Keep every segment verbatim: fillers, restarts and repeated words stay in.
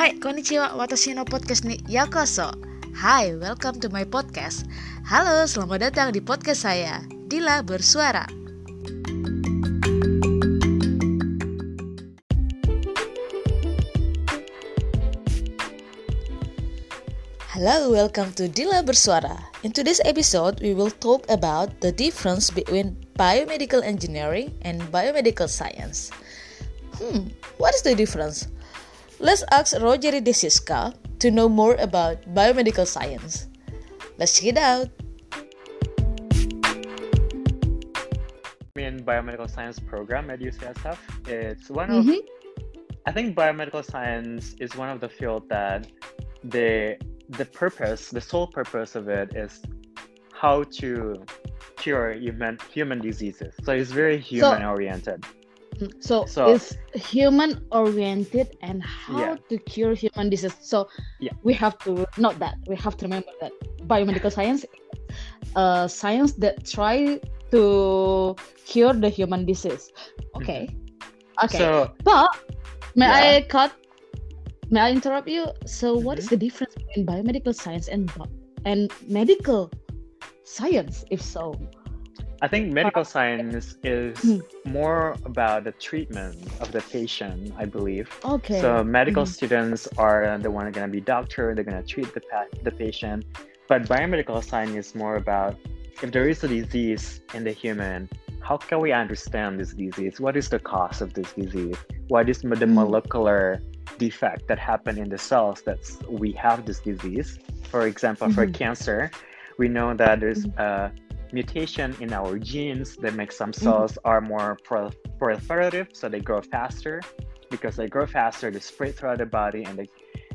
Hai, konnichiwa, watashi no podcast ni yakoso. Hai, welcome to my podcast. Halo, selamat datang di podcast saya, Dila Bersuara. Hello, welcome to Dila Bersuara. In today's episode, we will talk about the difference between biomedical engineering and biomedical science. Hmm, what is the difference? Let's ask Rhogerry Deshycka to know more about biomedical science. Let's check it out. In biomedical science program at U C S F, it's one of mm-hmm. I think biomedical science is one of the field that the the purpose, the sole purpose of it is how to cure human human diseases. So it's very human oriented. So- So, so it's human oriented and how yeah. to cure human disease. So yeah. we have to note that we have to remember that biomedical science, uh, science that try to cure the human disease. Okay, mm-hmm. okay. So, but may yeah. I cut? May I interrupt you? So mm-hmm. what is the difference between biomedical science and and medical science? If so. I think medical science is mm. more about the treatment of the patient, I believe. Okay. So medical mm-hmm. students are the one going to be doctor, they're going to treat the pa- the patient. But biomedical science is more about if there is a disease in the human, how can we understand this disease? What is the cause of this disease? What is the molecular mm. defect that happened in the cells that we have this disease? For example, mm-hmm. for cancer, we know that there's a uh, mutation in our genes that make some cells mm-hmm. are more pro- proliferative, so they grow faster. Because they grow faster, they spread throughout the body, and they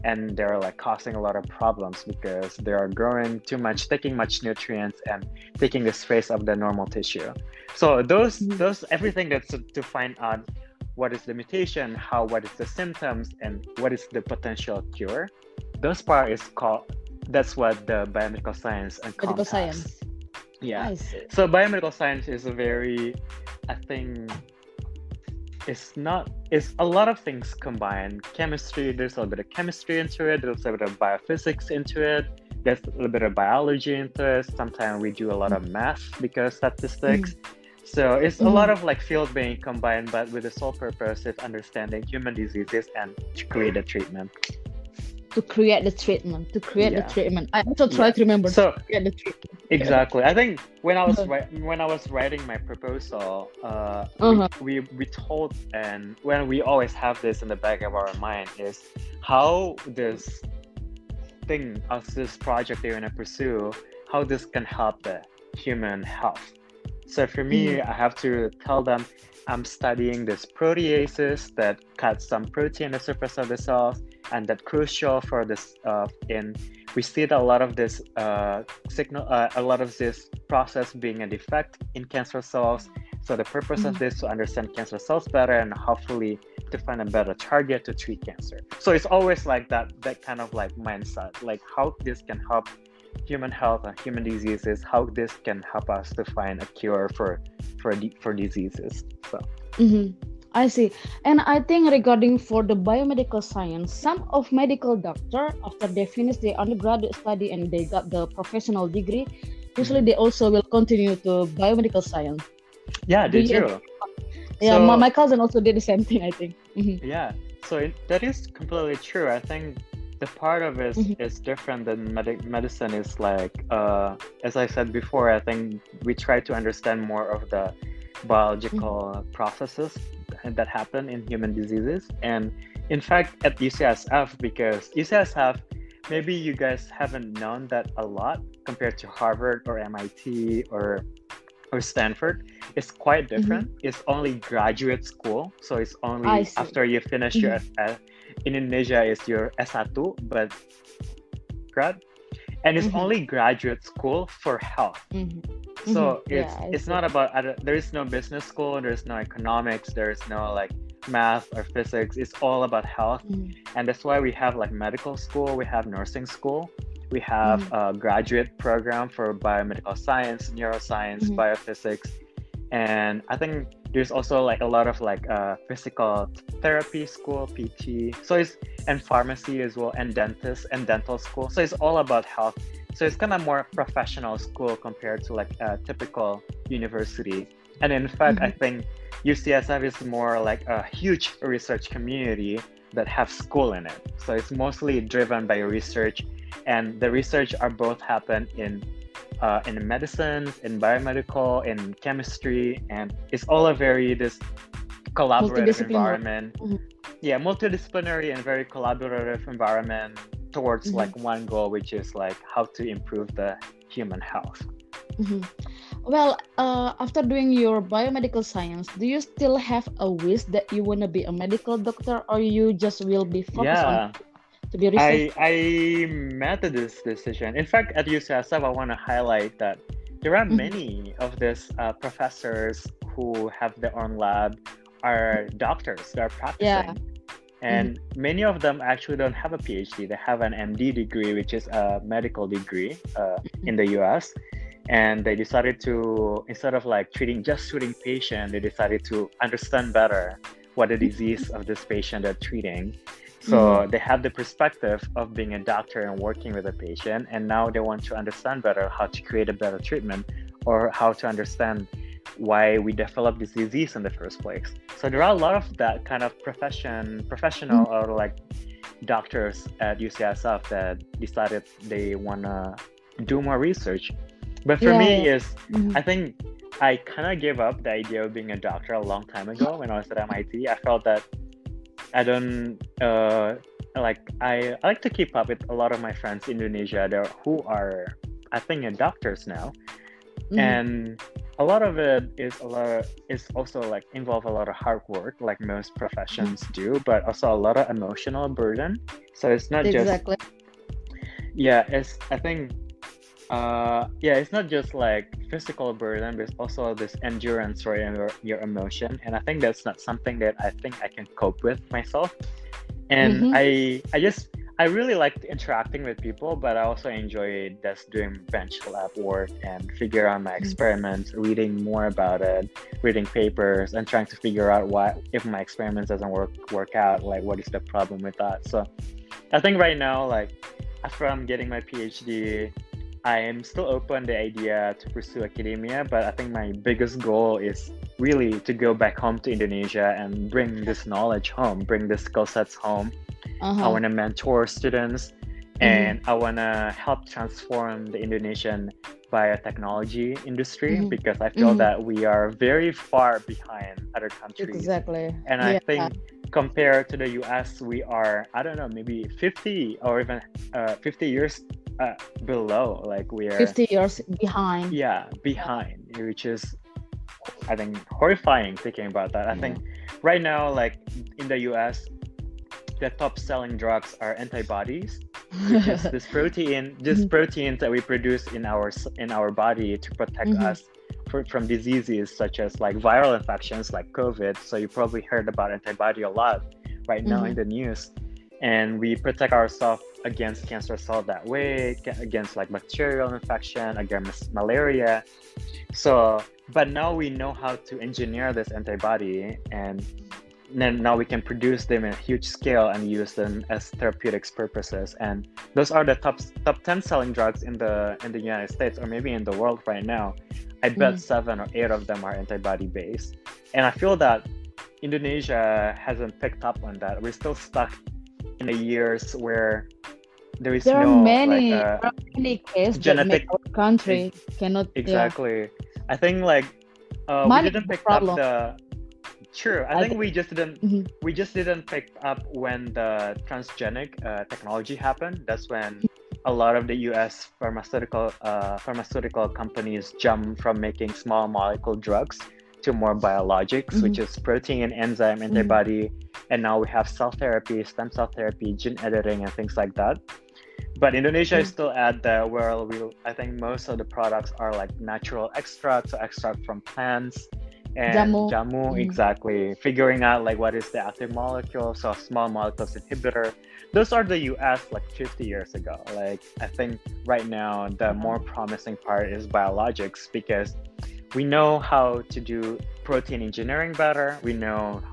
and they're like causing a lot of problems because they are growing too much, taking much nutrients, and taking the space of the normal tissue. So those mm-hmm. those everything that's to, to find out what is the mutation, how what is the symptoms, and what is the potential cure. Those part is called. That's what the biomedical science and medical science. Yeah, so biomedical science is a very, I think, it's not, it's a lot of things combined. Chemistry, there's a little bit of chemistry into it, there's a bit of biophysics into it, there's a little bit of biology into it. Sometimes we do a lot of math because statistics. Mm-hmm. So it's mm-hmm. a lot of like field being combined, but with the sole purpose of understanding human diseases and to create a treatment. To create the treatment, to create yeah. the treatment. I also try yeah. to remember so, to create the treatment. Exactly. I think when I was ri- when I was writing my proposal, uh, uh-huh. we, we we told and when we always have this in the back of our mind is how this thing of this project they're gonna pursue, how this can help the human health. So for me, mm. I have to tell them I'm studying this proteases that cuts some protein in the surface of the cells. And that's crucial for this. Uh, in we see that a lot of this uh, signal, uh, a lot of this process being a defect in cancer cells. So the purpose mm-hmm. of this is to understand cancer cells better and hopefully to find a better target to treat cancer. So it's always like that, that kind of like mindset, like how this can help human health and human diseases, how this can help us to find a cure for for for diseases. So. Mm-hmm. I see. And I think regarding for the biomedical science, some of medical doctor, after they finish their undergraduate study and they got the professional degree, usually mm-hmm. they also will continue to biomedical science. Yeah, they do. Yeah, so, my, my cousin also did the same thing, I think. Mm-hmm. Yeah, so it, that is completely true. I think the part of it mm-hmm. is different than med- medicine is like, uh, as I said before, I think we try to understand more of the biological mm-hmm. processes that happen in human diseases. And in fact at U C S F, because U C S F, maybe you guys haven't known that a lot compared to Harvard or M I T or or Stanford, it's quite different. Mm-hmm. It's only graduate school, so it's only after you finish mm-hmm. your S- in Indonesia is your S one, but grad, and it's mm-hmm. only graduate school for health. Mm-hmm. So mm-hmm. it's yeah, it's not about, I don't, there is no business school, there is no economics, there is no like math or physics. It's all about health, mm-hmm. and that's why we have like medical school, we have nursing school, we have mm-hmm. a graduate program for biomedical science, neuroscience, mm-hmm. biophysics, and I think There's also like a lot of like uh, physical therapy school, P T. So it's and pharmacy as well, and dentist and dental school. So it's all about health. So it's kind of more professional school compared to like a typical university. And in fact, mm-hmm. I think U C S F is more like a huge research community that have school in it. So it's mostly driven by research, and the research are both happen in uh, in medicine, in biomedical, in chemistry, and it's all a very this collaborative environment. Mm-hmm. Yeah, multidisciplinary and very collaborative environment towards mm-hmm. like one goal, which is like how to improve the human health. Mm-hmm. Well, uh, after doing your biomedical science, do you still have a wish that you want to be a medical doctor, or you just will be focused yeah. on to be research? I, I made this decision. In fact, at U C S F, I want to highlight that there are mm-hmm. many of these uh, professors who have their own lab are doctors, they're practicing. Yeah. And mm-hmm. many of them actually don't have a P H D. They have an M D degree, which is a medical degree uh, mm-hmm. in the U S, and they decided to, instead of like treating just treating patient, they decided to understand better what the disease of this patient they're treating. So mm-hmm. they have the perspective of being a doctor and working with a patient, and now they want to understand better how to create a better treatment, or how to understand why we develop this disease in the first place. So there are a lot of that kind of profession professional mm-hmm. or like doctors at U C S F that decided they want to do more research. But for yeah. me, is mm-hmm. I think I kind of gave up the idea of being a doctor a long time ago when I was at M I T. I felt that I don't uh, like I, I like to keep up with a lot of my friends in Indonesia there who are, I think, doctors now, mm-hmm. and a lot of it is a lot of, is also like involve a lot of hard work, like most professions do, but also a lot of emotional burden. So it's not exactly. just yeah, it's I think. Uh, yeah, it's not just like physical burden, but it's also this endurance for your, your emotion, and I think that's not something that I think I can cope with myself. And mm-hmm. I, I just, I really liked interacting with people, but I also enjoyed just doing bench lab work and figure out my experiments, mm-hmm. reading more about it, reading papers, and trying to figure out why if my experiments doesn't work work out, like what is the problem with that. So, I think right now, like after I'm getting my P H D. I am still open to the idea to pursue academia, but I think my biggest goal is really to go back home to Indonesia and bring this knowledge home, bring the skill sets home. Uh-huh. I want to mentor students, and mm-hmm. I want to help transform the Indonesian biotechnology industry, mm-hmm. because I feel mm-hmm. that we are very far behind other countries. Exactly. And yeah. I think compared to the U S, we are, I don't know, maybe fifty or even uh, fifty years Uh, below, like we are fifty years behind. Yeah, behind, which is, I think, horrifying thinking about that. I yeah. think right now, like in the U S, the top-selling drugs are antibodies, which is this protein, this protein that we produce in our in our body to protect mm-hmm. us for, from diseases such as like viral infections, like COVID. So you probably heard about antibody a lot right now mm-hmm. in the news, and we protect ourselves against cancer cell that way, against like bacterial infection, against malaria. So, but now we know how to engineer this antibody, and then now we can produce them in a huge scale and use them as therapeutics purposes. And those are the top top ten selling drugs in the in the United States, or maybe in the world right now. I bet mm-hmm. seven or eight of them are antibody based. And I feel that Indonesia hasn't picked up on that. We're still stuck in the years where there is there no are many, like, uh, there are many cases genetic that make our country is, cannot exactly. Yeah. I think like uh, we didn't pick problem. up the sure. I, I think th- we just didn't mm-hmm. we just didn't pick up when the transgenic uh, technology happened. That's when a lot of the U S pharmaceutical uh, pharmaceutical companies jump from making small molecule drugs to more biologics, mm-hmm. which is protein, enzyme, antibody, mm-hmm. and now we have cell therapy, stem cell therapy, gene editing, and things like that. But Indonesia mm-hmm. is still at the where we, I think most of the products are like natural extracts, so extract from plants, and jamu, jamu mm-hmm. exactly. Figuring out like what is the active molecule, so small molecules inhibitor. Those are the U S like fifty years ago. Like I think right now the mm-hmm. more promising part is biologics, because we know how to do protein engineering better. We know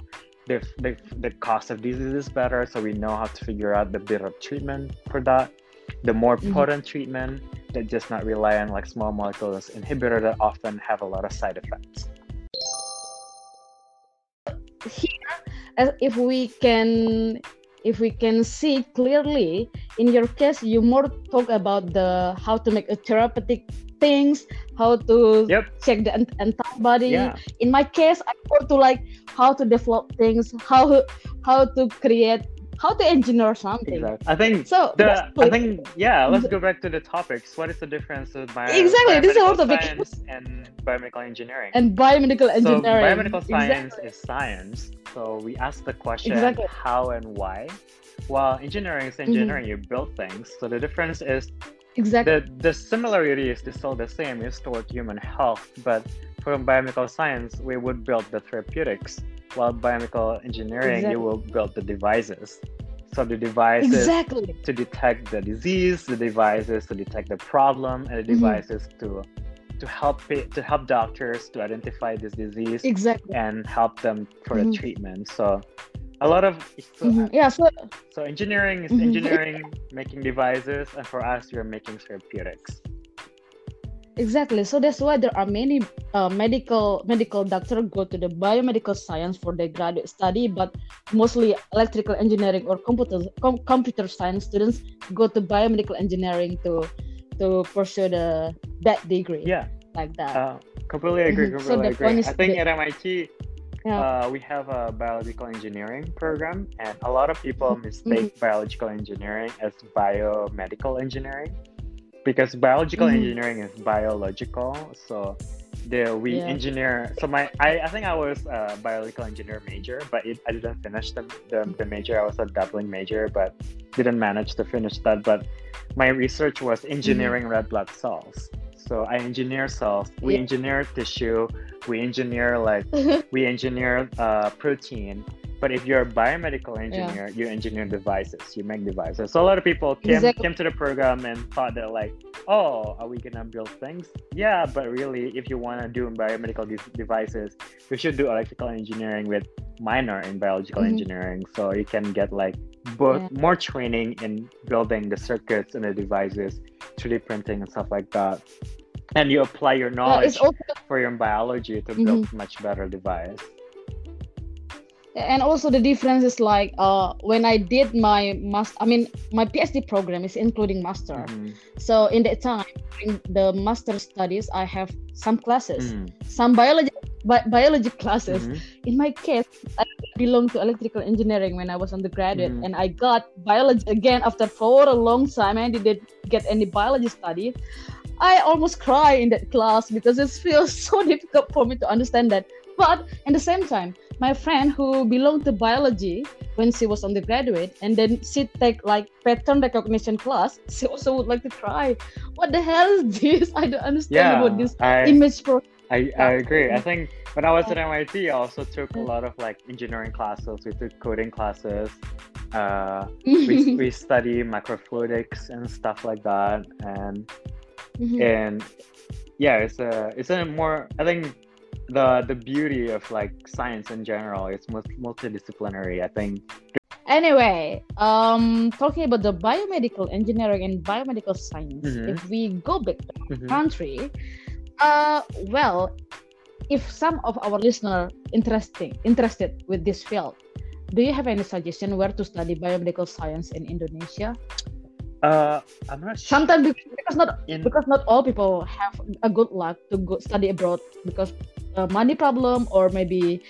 the, the, the cause of diseases better. So we know how to figure out the better treatment for that. The more mm-hmm. potent treatment that does not rely on like small molecules inhibitor that often have a lot of side effects. Here, if we can, if we can see clearly, in your case, you more talk about the how to make a therapeutic things, how to yep. check the antibody. Yeah. In my case, I more to like how to develop things, how how to create. How to engineer something. Exactly. I think. So the, I think yeah. Let's go back to the topics. What is the difference with bio, exactly, biomedical this is science and biomedical engineering? And biomedical engineering. So biomedical science exactly. is science. So we ask the question exactly. how and why. While engineering is engineering, mm-hmm. you build things. So the difference is exactly the the similarity is still the same. It's toward human health, but from biomedical science, we would build the therapeutics. While biomedical engineering, exactly. you will build the devices. So the devices exactly. to detect the disease, the devices to detect the problem, and the devices mm-hmm. to to help it, to help doctors to identify this disease exactly. and help them for mm-hmm. the treatment. So a lot of so, mm-hmm. yeah. So, so engineering is engineering, mm-hmm. making devices, and for us, we're making therapeutics. Exactly, so that's why there are many uh, medical medical doctors go to the biomedical science for their graduate study, but mostly electrical engineering or computer com- computer science students go to biomedical engineering to to pursue the that degree. Yeah, like that. Uh, completely agree. Completely so agree. I think at M I T yeah. uh, we have a biological engineering program, and a lot of people mistake mm-hmm. biological engineering as biomedical engineering. Because biological mm-hmm. engineering is biological, so there we yeah. engineer. So my, I, I think I was a biological engineer major, but it, I didn't finish the, the the major. I was a doubling major, but didn't manage to finish that. But my research was engineering mm-hmm. red blood cells. So I engineer cells. We yeah. engineer tissue. We engineer like we engineer uh, protein. But if you're a biomedical engineer, yeah. you engineer devices, you make devices. So a lot of people came, exactly. came to the program and thought that like, oh, are we gonna build things? Yeah, but really, if you wanna do biomedical de- devices, you should do electrical engineering with minor in biological mm-hmm. engineering. So you can get like both yeah. more training in building the circuits and the devices, three D printing and stuff like that. And you apply your knowledge yeah, also- for your biology to mm-hmm. build much better device. And also the difference is like uh, when I did my master, I mean my PhD program is including master. Mm-hmm. So in that time, in the master studies, I have some classes, mm-hmm. some biology bi- biology classes. Mm-hmm. In my case, I belong to electrical engineering when I was undergraduate, mm-hmm. and I got biology again after for a long time. I didn't get any biology study. I almost cry in that class because it feels so difficult for me to understand that. But at the same time, my friend who belonged to biology when she was undergraduate, and then she take like pattern recognition class, she also would like to cry. What the hell is this? I don't understand yeah, about this I, image process. I, I agree. I think when I was at M I T, I also took a lot of like engineering classes. We took coding classes. Uh, we, we study microfluidics and stuff like that. And mm-hmm. and yeah, it's a it's a more I think. The the beauty of like science in general is multidisciplinary, I think. Anyway, um, talking about the biomedical engineering and biomedical science, mm-hmm. if we go back to our mm-hmm. country, uh, well, if some of our listeners interesting interested with this field, do you have any suggestion where to study biomedical science in Indonesia? Uh, I'm not sure. Sometimes because not in... because not all people have a good luck to go study abroad because the money problem or maybe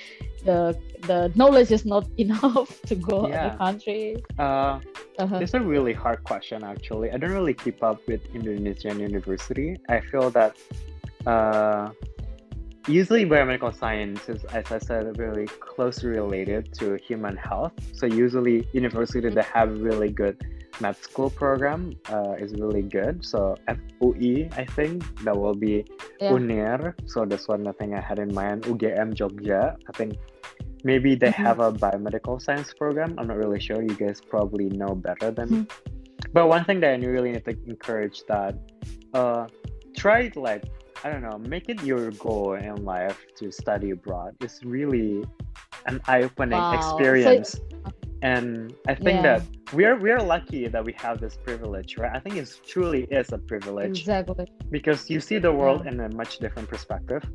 the the knowledge is not enough to go yeah. out of the country. Uh, uh-huh. This is a really hard question actually. I don't really keep up with Indonesian university. I feel that uh, usually biomedical science is, as I said, really closely related to human health. So usually universities that have really good med school program uh, is really good. So F U I, I think that will be yeah. Unir. So that's one thing I had in mind. U G M Jogja, I think maybe they mm-hmm. have a biomedical science program. I'm not really sure. You guys probably know better than mm-hmm. me. But one thing that I really need to encourage that uh, try like I don't know, make it your goal in life to study abroad. It's really an eye-opening wow. experience. So, and I think yeah. that we're we're lucky that we have this privilege, right? I think it truly is a privilege. Exactly. Because you see the world yeah. in a much different perspective.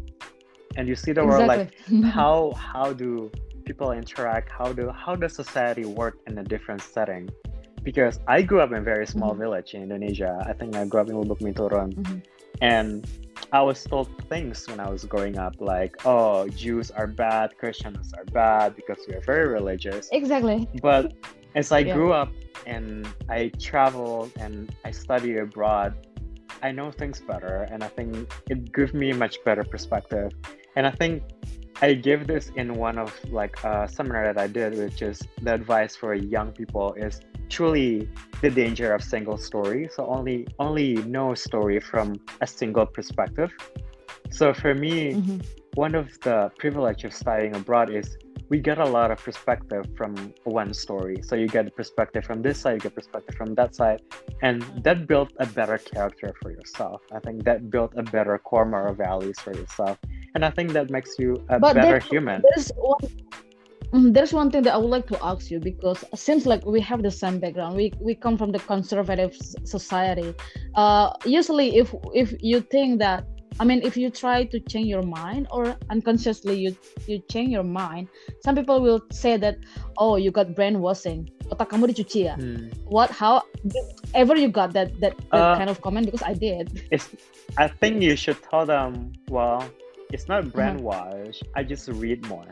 And you see the world exactly. like how how do people interact, how do how does society work in a different setting? Because I grew up in a very small mm-hmm. village in Indonesia. I think I grew up in Lubuk Miturun. Mm-hmm. And I was told things when I was growing up, like, oh, Jews are bad, Christians are bad because we are very religious. Exactly. But as I yeah. grew up and I traveled and I studied abroad, I know things better. And I think it gave me a much better perspective. And I think I gave this in one of like a seminar that I did, which is the advice for young people is truly the danger of single story. So only only know story from a single perspective. So for me, mm-hmm. one of the privilege of studying abroad is we get a lot of perspective from one story. So you get perspective from this side, you get perspective from that side, and that built a better character for yourself. I think that built a better core moral values for yourself. And I think that makes you a but better there, human. There's one, there's one thing that I would like to ask you, because it seems like we have the same background. We we come from the conservative society. Uh, usually, if if you think that, I mean, if you try to change your mind or unconsciously you you change your mind, some people will say that, oh, you got brainwashing. Otak kamu dicuci ya? Hmm. What? How? Ever you got that that, that uh, kind of comment? Because I did. It's, I think you should tell them, well, it's not brainwash. Mm-hmm. I just read more.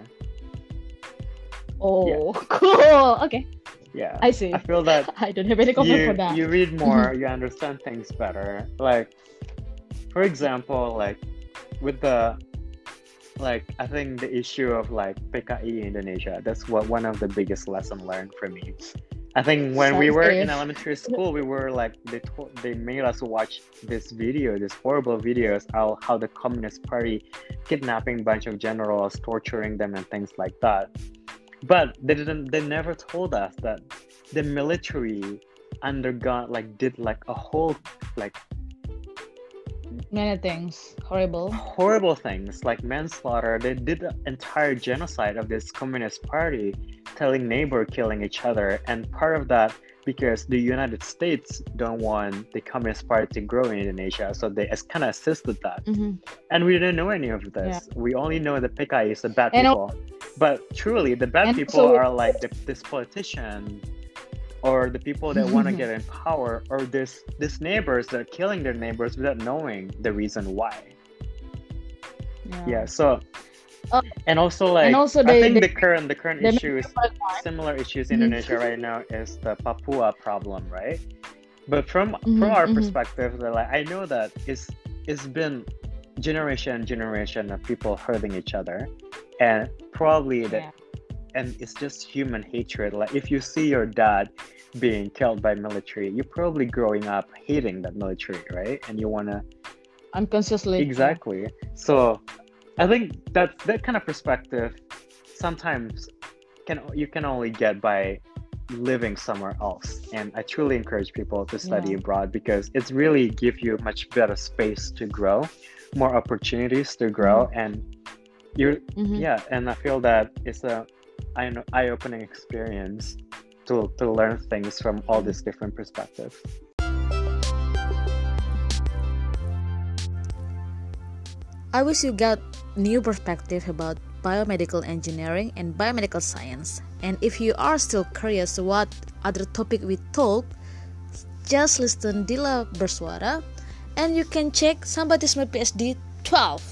Oh, yeah. Cool. Okay. Yeah. I see. I feel that I don't have any comment you, for that. You read more, you understand things better. Like, for example, like with the, like I think the issue of like P K I in Indonesia, that's what one of the biggest lessons learned for me. I think when Sounds we were in elementary school, we were like, they to- they made us watch this video, this horrible videos how, how the Communist Party kidnapping a bunch of generals, torturing them and things like that. But they didn't, they never told us that the military undergone, like did like a whole, like many things, horrible. Horrible things, like manslaughter. They did an entire genocide of this Communist Party, telling neighbor killing each other, and part of that because the United States don't want the Communist Party to grow in Indonesia, so they kind of assisted that. Mm-hmm. And we didn't know any of this. Yeah. We only know the P K I is the bad and people, also, but truly the bad people so- are like the, this politician or the people that want to get in power, or this this neighbors that are killing their neighbors without knowing the reason why. Yeah, yeah so. Uh, and also like and also they, I think they, the current the current issue is similar issues in mm-hmm. Indonesia right now is the Papua problem, right? But from mm-hmm, from our mm-hmm. perspective, they're like I know that it's it's been generation and generation of people hurting each other, and probably yeah. that and it's just human hatred. Like if you see your dad being killed by military, you're probably growing up hating that military, right? And you wanna unconsciously exactly yeah. so. I think that that kind of perspective sometimes can you can only get by living somewhere else. And I truly encourage people to study yeah. abroad because it's really give you much better space to grow, more opportunities to grow, mm-hmm. and you're mm-hmm. yeah. And I feel that it's a an eye-opening experience to to learn things from all these different perspectives. I wish you got new perspective about biomedical engineering and biomedical science. And if you are still curious what other topic we talk, just listen Dila Bersuara and you can check Somebody's My PhD twelve.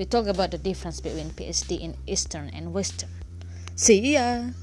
We talk about the difference between PhD in Eastern and Western. See ya!